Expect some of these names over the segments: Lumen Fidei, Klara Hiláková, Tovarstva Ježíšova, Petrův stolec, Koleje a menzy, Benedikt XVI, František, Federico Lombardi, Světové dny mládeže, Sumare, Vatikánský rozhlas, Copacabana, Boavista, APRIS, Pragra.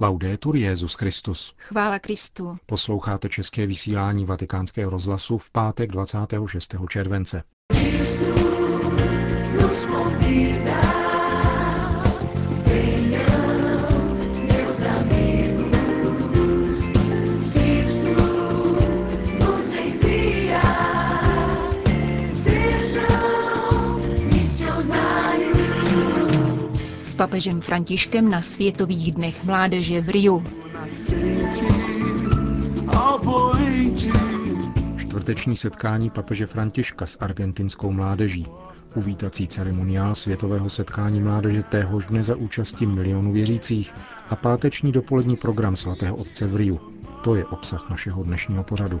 Laudetur Jesus Christus. Chvála Kristu. Posloucháte české vysílání Vatikánského rozhlasu v pátek 26. července. S papežem Františkem na Světových dnech mládeže v Riu. Čtvrteční setkání papeže Františka s argentinskou mládeží. Uvítací ceremoniál Světového setkání mládeže téhož dne za účasti milionů věřících a páteční dopolední program svatého otce v Riu. To je obsah našeho dnešního pořadu.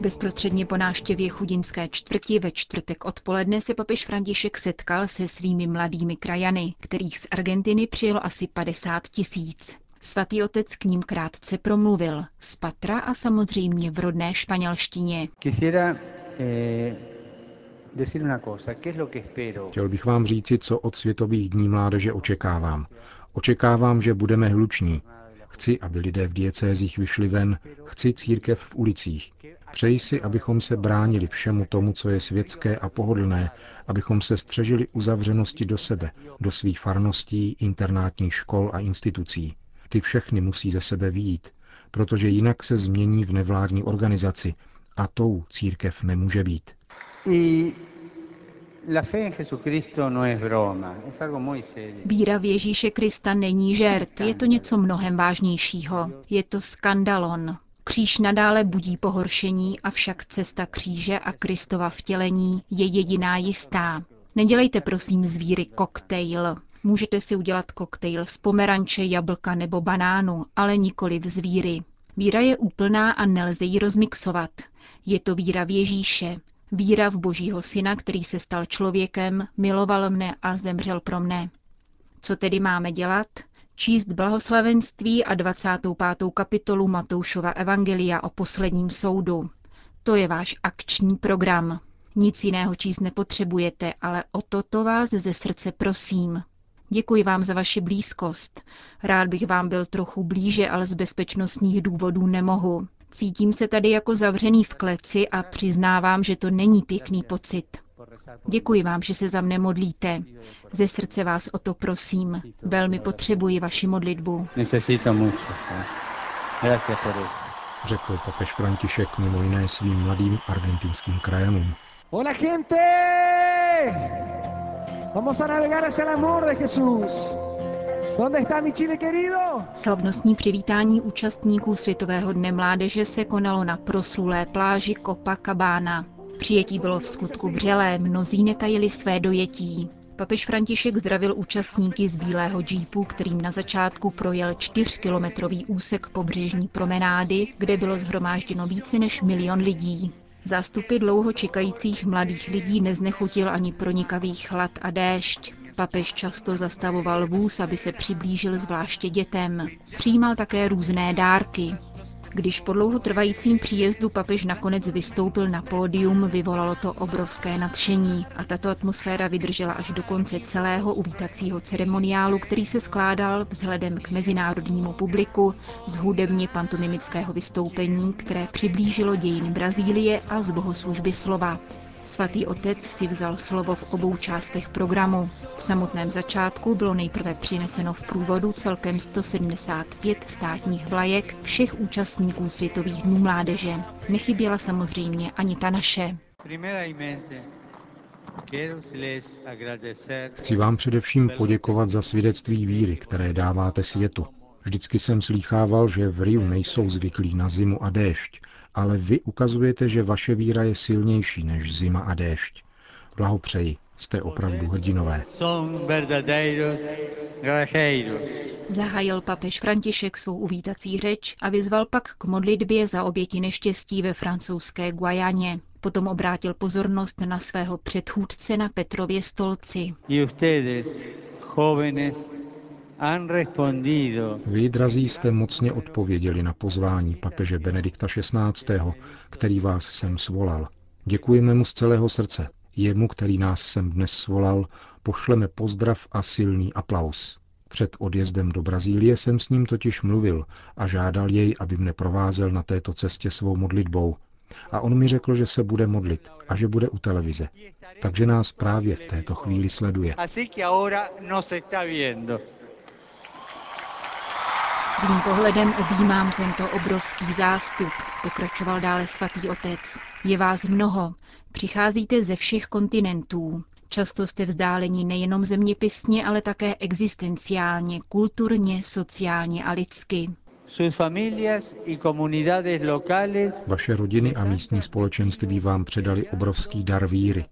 Bezprostředně po návštěvě chudinské čtvrti ve čtvrtek odpoledne se papež František setkal se svými mladými krajany, kterých z Argentiny přijelo asi 50 000. Svatý otec k ním krátce promluvil, z patra a samozřejmě v rodné španělštině. Chtěl bych vám říci, co od Světových dní mládeže očekávám. Očekávám, že budeme hluční. Chci, aby lidé v diecézích vyšli ven, chci církev v ulicích. Přeji si, abychom se bránili všemu tomu, co je světské a pohodlné, abychom se střežili uzavřenosti do sebe, do svých farností, internátních škol a institucí. Ty všechny musí ze sebe vyjít, protože jinak se změní v nevládní organizaci a tou církev nemůže být. Víra v Ježíše Krista není žert, je to něco mnohem vážnějšího. Je to skandalon. Kříž nadále budí pohoršení, avšak cesta kříže a Kristova vtělení je jediná jistá. Nedělejte prosím z víry koktejl. Můžete si udělat koktejl z pomeranče, jablka nebo banánu, ale nikoli z víry. Víra je úplná a nelze ji rozmixovat. Je to víra v Ježíše. Víra v Božího Syna, který se stal člověkem, miloval mne a zemřel pro mne. Co tedy máme dělat? Číst blahoslavenství a 25. kapitolu Matoušova evangelia o posledním soudu. To je váš akční program. Nic jiného číst nepotřebujete, ale o toto vás ze srdce prosím. Děkuji vám za vaši blízkost. Rád bych vám byl trochu blíže, ale z bezpečnostních důvodů nemohu. Cítím se tady jako zavřený v kleci a přiznávám, že to není pěkný pocit. Děkuji vám, že se za mne modlíte. Ze srdce vás o to prosím. Velmi potřebuji vaši modlitbu. Řekl papež František mimo jiné svým mladým argentinským krajanům. Hola gente! Vamos a navegar hacia el amor de Jesús. Slavnostní přivítání účastníků Světového dne mládeže se konalo na proslulé pláži Copacabana. Přijetí bylo vskutku vřelé, mnozí netajili své dojetí. Papež František zdravil účastníky z bílého džípu, kterým na začátku projel 4kilometrový úsek pobřežní promenády, kde bylo shromážděno více než 1 milion lidí. Zástupy dlouho čekajících mladých lidí neznechutil ani pronikavý chlad a déšť. Papež často zastavoval vůz, aby se přiblížil zvláště dětem. Přijímal také různé dárky. Když po dlouhotrvajícím příjezdu papež nakonec vystoupil na pódium, vyvolalo to obrovské nadšení a tato atmosféra vydržela až do konce celého uvítacího ceremoniálu, který se skládal vzhledem k mezinárodnímu publiku z hudebně pantomimického vystoupení, které přiblížilo dějiny Brazílie a z bohoslužby slova. Svatý otec si vzal slovo v obou částech programu. V samotném začátku bylo nejprve přineseno v průvodu celkem 175 státních vlajek všech účastníků Světových dnů mládeže. Nechyběla samozřejmě ani ta naše. Chci vám především poděkovat za svědectví víry, které dáváte světu. Vždycky jsem slýchával, že v Riu nejsou zvyklí na zimu a déšť, ale vy ukazujete, že vaše víra je silnější než zima a déšť. Blahopřeji, jste opravdu hrdinové. Zahájil papež František svou uvítací řeč a vyzval pak k modlitbě za oběti neštěstí ve francouzské Guajaně. Potom obrátil pozornost na svého předchůdce na Petrově stolci. Vy, drazí, jste mocně odpověděli na pozvání papeže Benedikta XVI., který vás sem svolal. Děkujeme mu z celého srdce. Jemu, který nás sem dnes svolal, pošleme pozdrav a silný aplaus. Před odjezdem do Brazílie jsem s ním totiž mluvil a žádal jej, aby mne provázel na této cestě svou modlitbou. A on mi řekl, že se bude modlit a že bude u televize. Takže nás právě v této chvíli sleduje. Svým pohledem objímám tento obrovský zástup, pokračoval dále svatý otec. Je vás mnoho, přicházíte ze všech kontinentů. Často jste vzdáleni nejenom zeměpisně, ale také existenciálně, kulturně, sociálně a lidsky. Vaše rodiny a místní společenství vám předali obrovský dar víry.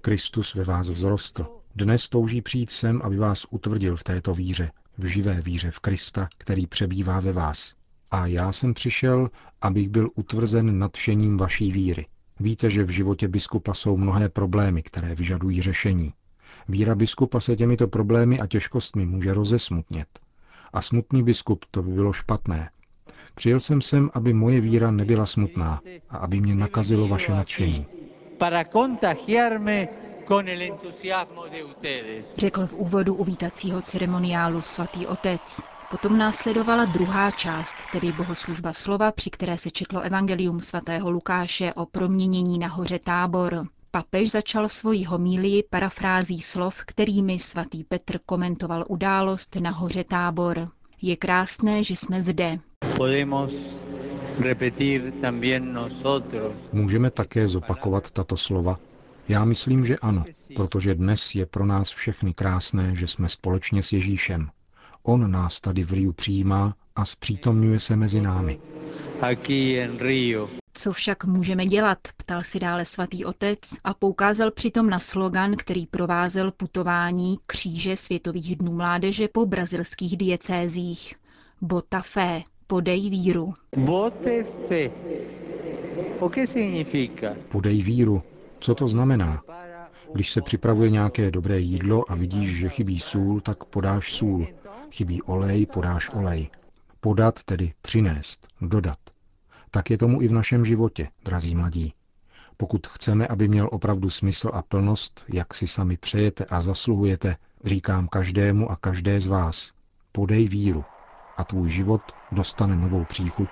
Kristus ve vás vzrostl. Dnes touží přijít sem, aby vás utvrdil v této víře, v živé víře v Krista, který přebývá ve vás. A já jsem přišel, abych byl utvrzen nadšením vaší víry. Víte, že v životě biskupa jsou mnohé problémy, které vyžadují řešení. Víra biskupa se těmito problémy a těžkostmi může rozesmutnět. A smutný biskup, to by bylo špatné. Přijel jsem sem, aby moje víra nebyla smutná a aby mě nakazilo vaše nadšení. Řekl v úvodu uvítacího ceremoniálu svatý otec. Potom následovala druhá část, tedy bohoslužba slova, při které se četlo evangelium svatého Lukáše o proměnění na hoře Tábor. Papež začal svoji homílii parafrází slov, kterými svatý Petr komentoval událost na hoře Tábor. Je krásné, že jsme zde. Můžeme také zopakovat tato slova? Já myslím, že ano, protože dnes je pro nás všechny krásné, že jsme společně s Ježíšem. On nás tady v Riu přijímá a zpřítomňuje se mezi námi. Co však můžeme dělat, ptal si dále svatý otec a poukázal přitom na slogan, který provázel putování kříže Světových dnů mládeže po brazilských diecézích. Bota fe, podej víru. Podej víru, co to znamená? Když se připravuje nějaké dobré jídlo a vidíš, že chybí sůl, tak podáš sůl. Chybí olej, podáš olej. Podat tedy přinést, dodat. Tak je tomu i v našem životě, drazí mladí. Pokud chceme, aby měl opravdu smysl a plnost, jak si sami přejete a zasluhujete, říkám každému a každé z vás, podej víru a tvůj život dostane novou příchuť,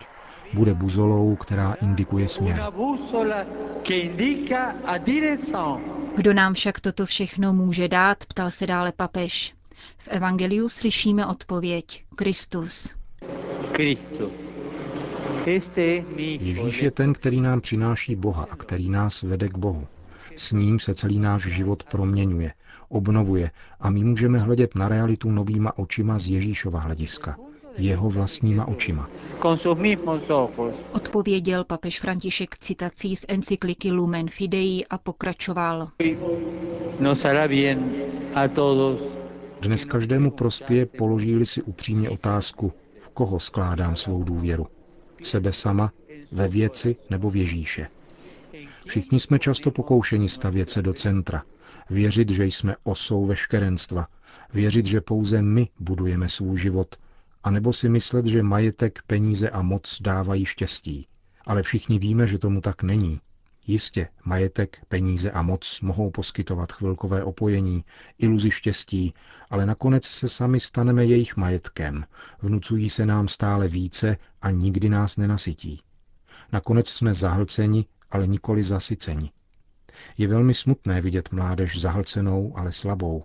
bude buzolou, která indikuje směr. Kdo nám však toto všechno může dát, ptal se dále papež. V evangeliu slyšíme odpověď Kristus. Ježíš je ten, který nám přináší Boha a který nás vede k Bohu. S ním se celý náš život proměňuje, obnovuje a my můžeme hledět na realitu novýma očima z Ježíšova hlediska, jeho vlastníma očima. Odpověděl papež František citací z encykliky Lumen Fidei a pokračoval. Dnes každému prospěje, položí-li si upřímně otázku, v koho skládám svou důvěru. V sebe sama, ve věci nebo v Ježíše. Všichni jsme často pokoušeni stavět se do centra, věřit, že jsme osou veškerenstva, věřit, že pouze my budujeme svůj život, anebo si myslet, že majetek, peníze a moc dávají štěstí. Ale všichni víme, že tomu tak není. Jistě, majetek, peníze a moc mohou poskytovat chvilkové opojení, iluzi štěstí, ale nakonec se sami staneme jejich majetkem. Vnucují se nám stále více a nikdy nás nenasytí. Nakonec jsme zahlceni, ale nikoli zasyceni. Je velmi smutné vidět mládež zahlcenou, ale slabou.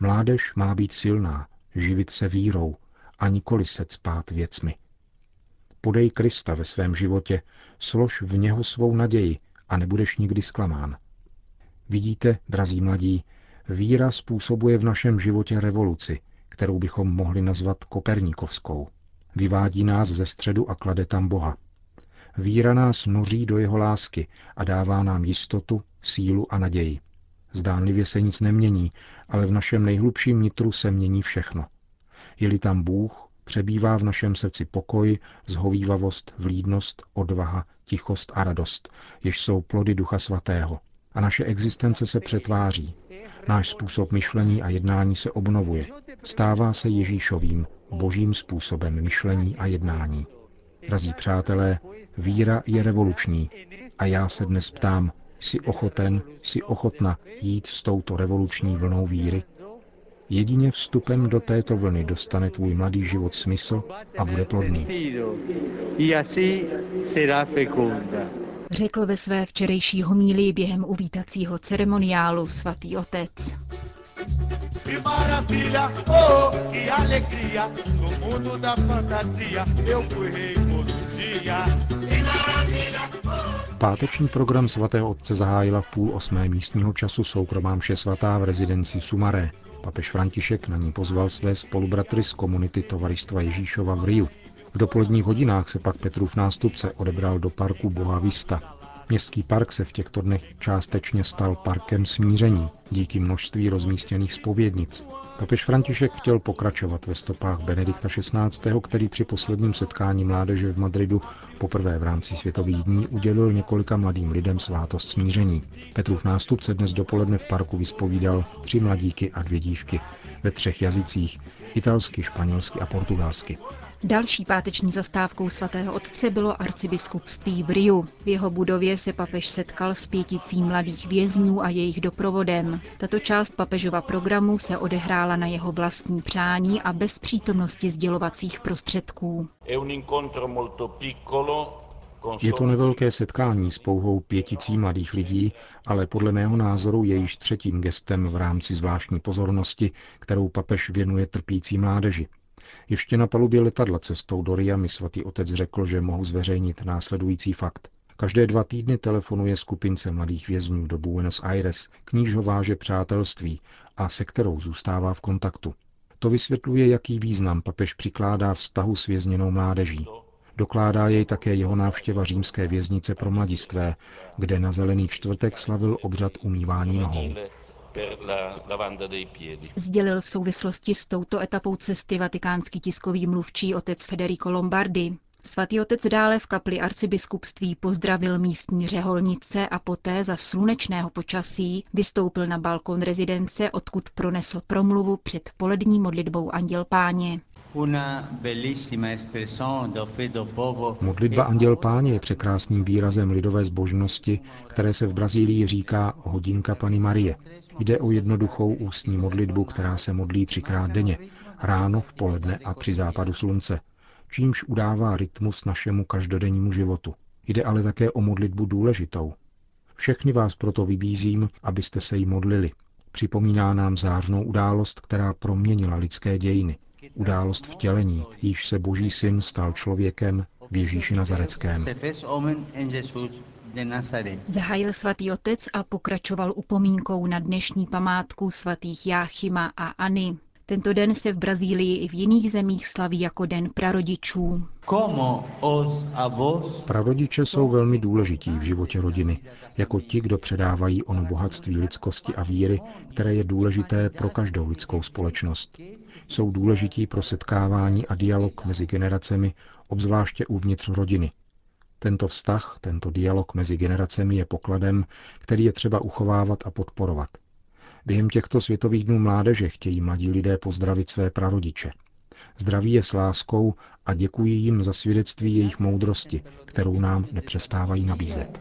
Mládež má být silná, živit se vírou a nikoli se cpát věcmi. Podej Krista ve svém životě, slož v něho svou naději a nebudeš nikdy zklamán. Vidíte, drazí mladí, víra způsobuje v našem životě revoluci, kterou bychom mohli nazvat koperníkovskou. Vyvádí nás ze středu a klade tam Boha. Víra nás noří do jeho lásky a dává nám jistotu, sílu a naději. Zdánlivě se nic nemění, ale v našem nejhlubším nitru se mění všechno. Je-li tam Bůh, přebývá v našem srdci pokoj, zhovívavost, vlídnost, odvaha, tichost a radost, jež jsou plody Ducha Svatého. A naše existence se přetváří. Náš způsob myšlení a jednání se obnovuje. Stává se Ježíšovým, božím způsobem myšlení a jednání. Drazí přátelé, víra je revoluční. A já se dnes ptám, jsi ochoten, jsi ochotna jít s touto revoluční vlnou víry? Jedině vstupem do této vlny dostane tvůj mladý život smysl a bude plodný. Řekl ve své včerejší homílii během uvítacího ceremoniálu svatý otec. Páteční program svatého otce zahájila v 7:30 místního času soukromá mše svatá v rezidenci Sumare. Papež František na ní pozval své spolubratry z komunity Tovarstva Ježíšova v Riu. V dopoledních hodinách se pak Petrův nástupce odebral do parku Boavista. Městský park se v těchto dnech částečně stal parkem smíření díky množství rozmístěných zpovědnic. Papež František chtěl pokračovat ve stopách Benedikta XVI., který při posledním setkání mládeže v Madridu poprvé v rámci Světových dní udělil několika mladým lidem svátost smíření. Petrův nástupce dnes dopoledne v parku vyspovídal 3 mladíky a 2 dívky ve 3 jazycích – italsky, španělsky a portugalsky. Další páteční zastávkou svatého otce bylo arcibiskupství v Riu. V jeho budově se papež setkal s 500 mladých vězňů a jejich doprovodem. Tato část papežova programu se odehrála na jeho vlastní přání a bez přítomnosti sdělovacích prostředků. Je to nevelké setkání s pouhou 500 mladých lidí, ale podle mého názoru je již 3. gestem v rámci zvláštní pozornosti, kterou papež věnuje trpící mládeži. Ještě na palubě letadla cestou do Ria mi svatý otec řekl, že mohu zveřejnit následující fakt. Každé 2 týdny telefonuje skupince mladých vězňů do Buenos Aires, k níž ho váže přátelství a se kterou zůstává v kontaktu. To vysvětluje, jaký význam papež přikládá vztahu s vězněnou mládeží. Dokládá jej také jeho návštěva římské věznice pro mladistvé, kde na Zelený čtvrtek slavil obřad umývání nohou. Sdělil v souvislosti s touto etapou cesty vatikánský tiskový mluvčí otec Federico Lombardi. Svatý otec dále v kapli arcibiskupství pozdravil místní řeholnice a poté za slunečného počasí vystoupil na balkon rezidence, odkud pronesl promluvu před polední modlitbou Anděl Páně. Modlitba Anděl Páně je překrásným výrazem lidové zbožnosti, které se v Brazílii říká hodinka Panny Marie. Jde o jednoduchou ústní modlitbu, která se modlí 3krát denně, ráno, v poledne a při západu slunce, čímž udává rytmus našemu každodennímu životu. Jde ale také o modlitbu důležitou. Všechny vás proto vybízím, abyste se jí modlili. Připomíná nám zářnou událost, která proměnila lidské dějiny. Událost vtělení, jíž se Boží syn stal člověkem v Ježíši Nazareckém. Zahájil svatý otec a pokračoval upomínkou na dnešní památku svatých Jáchyma a Anny. Tento den se v Brazílii i v jiných zemích slaví jako den prarodičů. Prarodiče jsou velmi důležití v životě rodiny, jako ti, kdo předávají ono bohatství lidskosti a víry, které je důležité pro každou lidskou společnost. Jsou důležití pro setkávání a dialog mezi generacemi, obzvláště uvnitř rodiny. Tento vztah, tento dialog mezi generacemi je pokladem, který je třeba uchovávat a podporovat. Během těchto Světových dnů mládeže chtějí mladí lidé pozdravit své prarodiče. Zdraví je s láskou a děkuji jim za svědectví jejich moudrosti, kterou nám nepřestávají nabízet.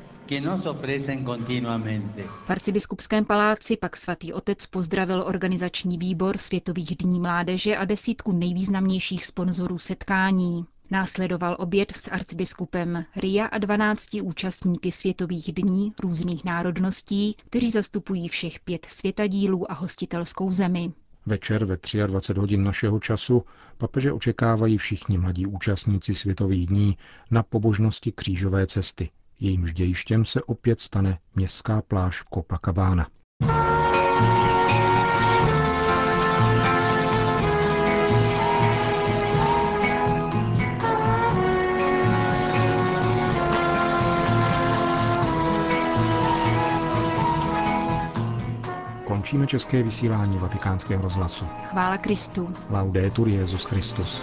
V arcibiskupském paláci pak svatý otec pozdravil organizační výbor Světových dní mládeže a 10 nejvýznamnějších sponzorů setkání. Následoval oběd s arcibiskupem Ria a 12 účastníky Světových dní různých národností, kteří zastupují všech 5 světadílů a hostitelskou zemi. Večer ve 23 hodin našeho času papeže očekávají všichni mladí účastníci Světových dní na pobožnosti křížové cesty. Jejímž dějištěm se opět stane městská pláž Copacabana. Končíme české vysílání Vatikánského rozhlasu. Chvála Kristu. Laudetur Jesus Christus.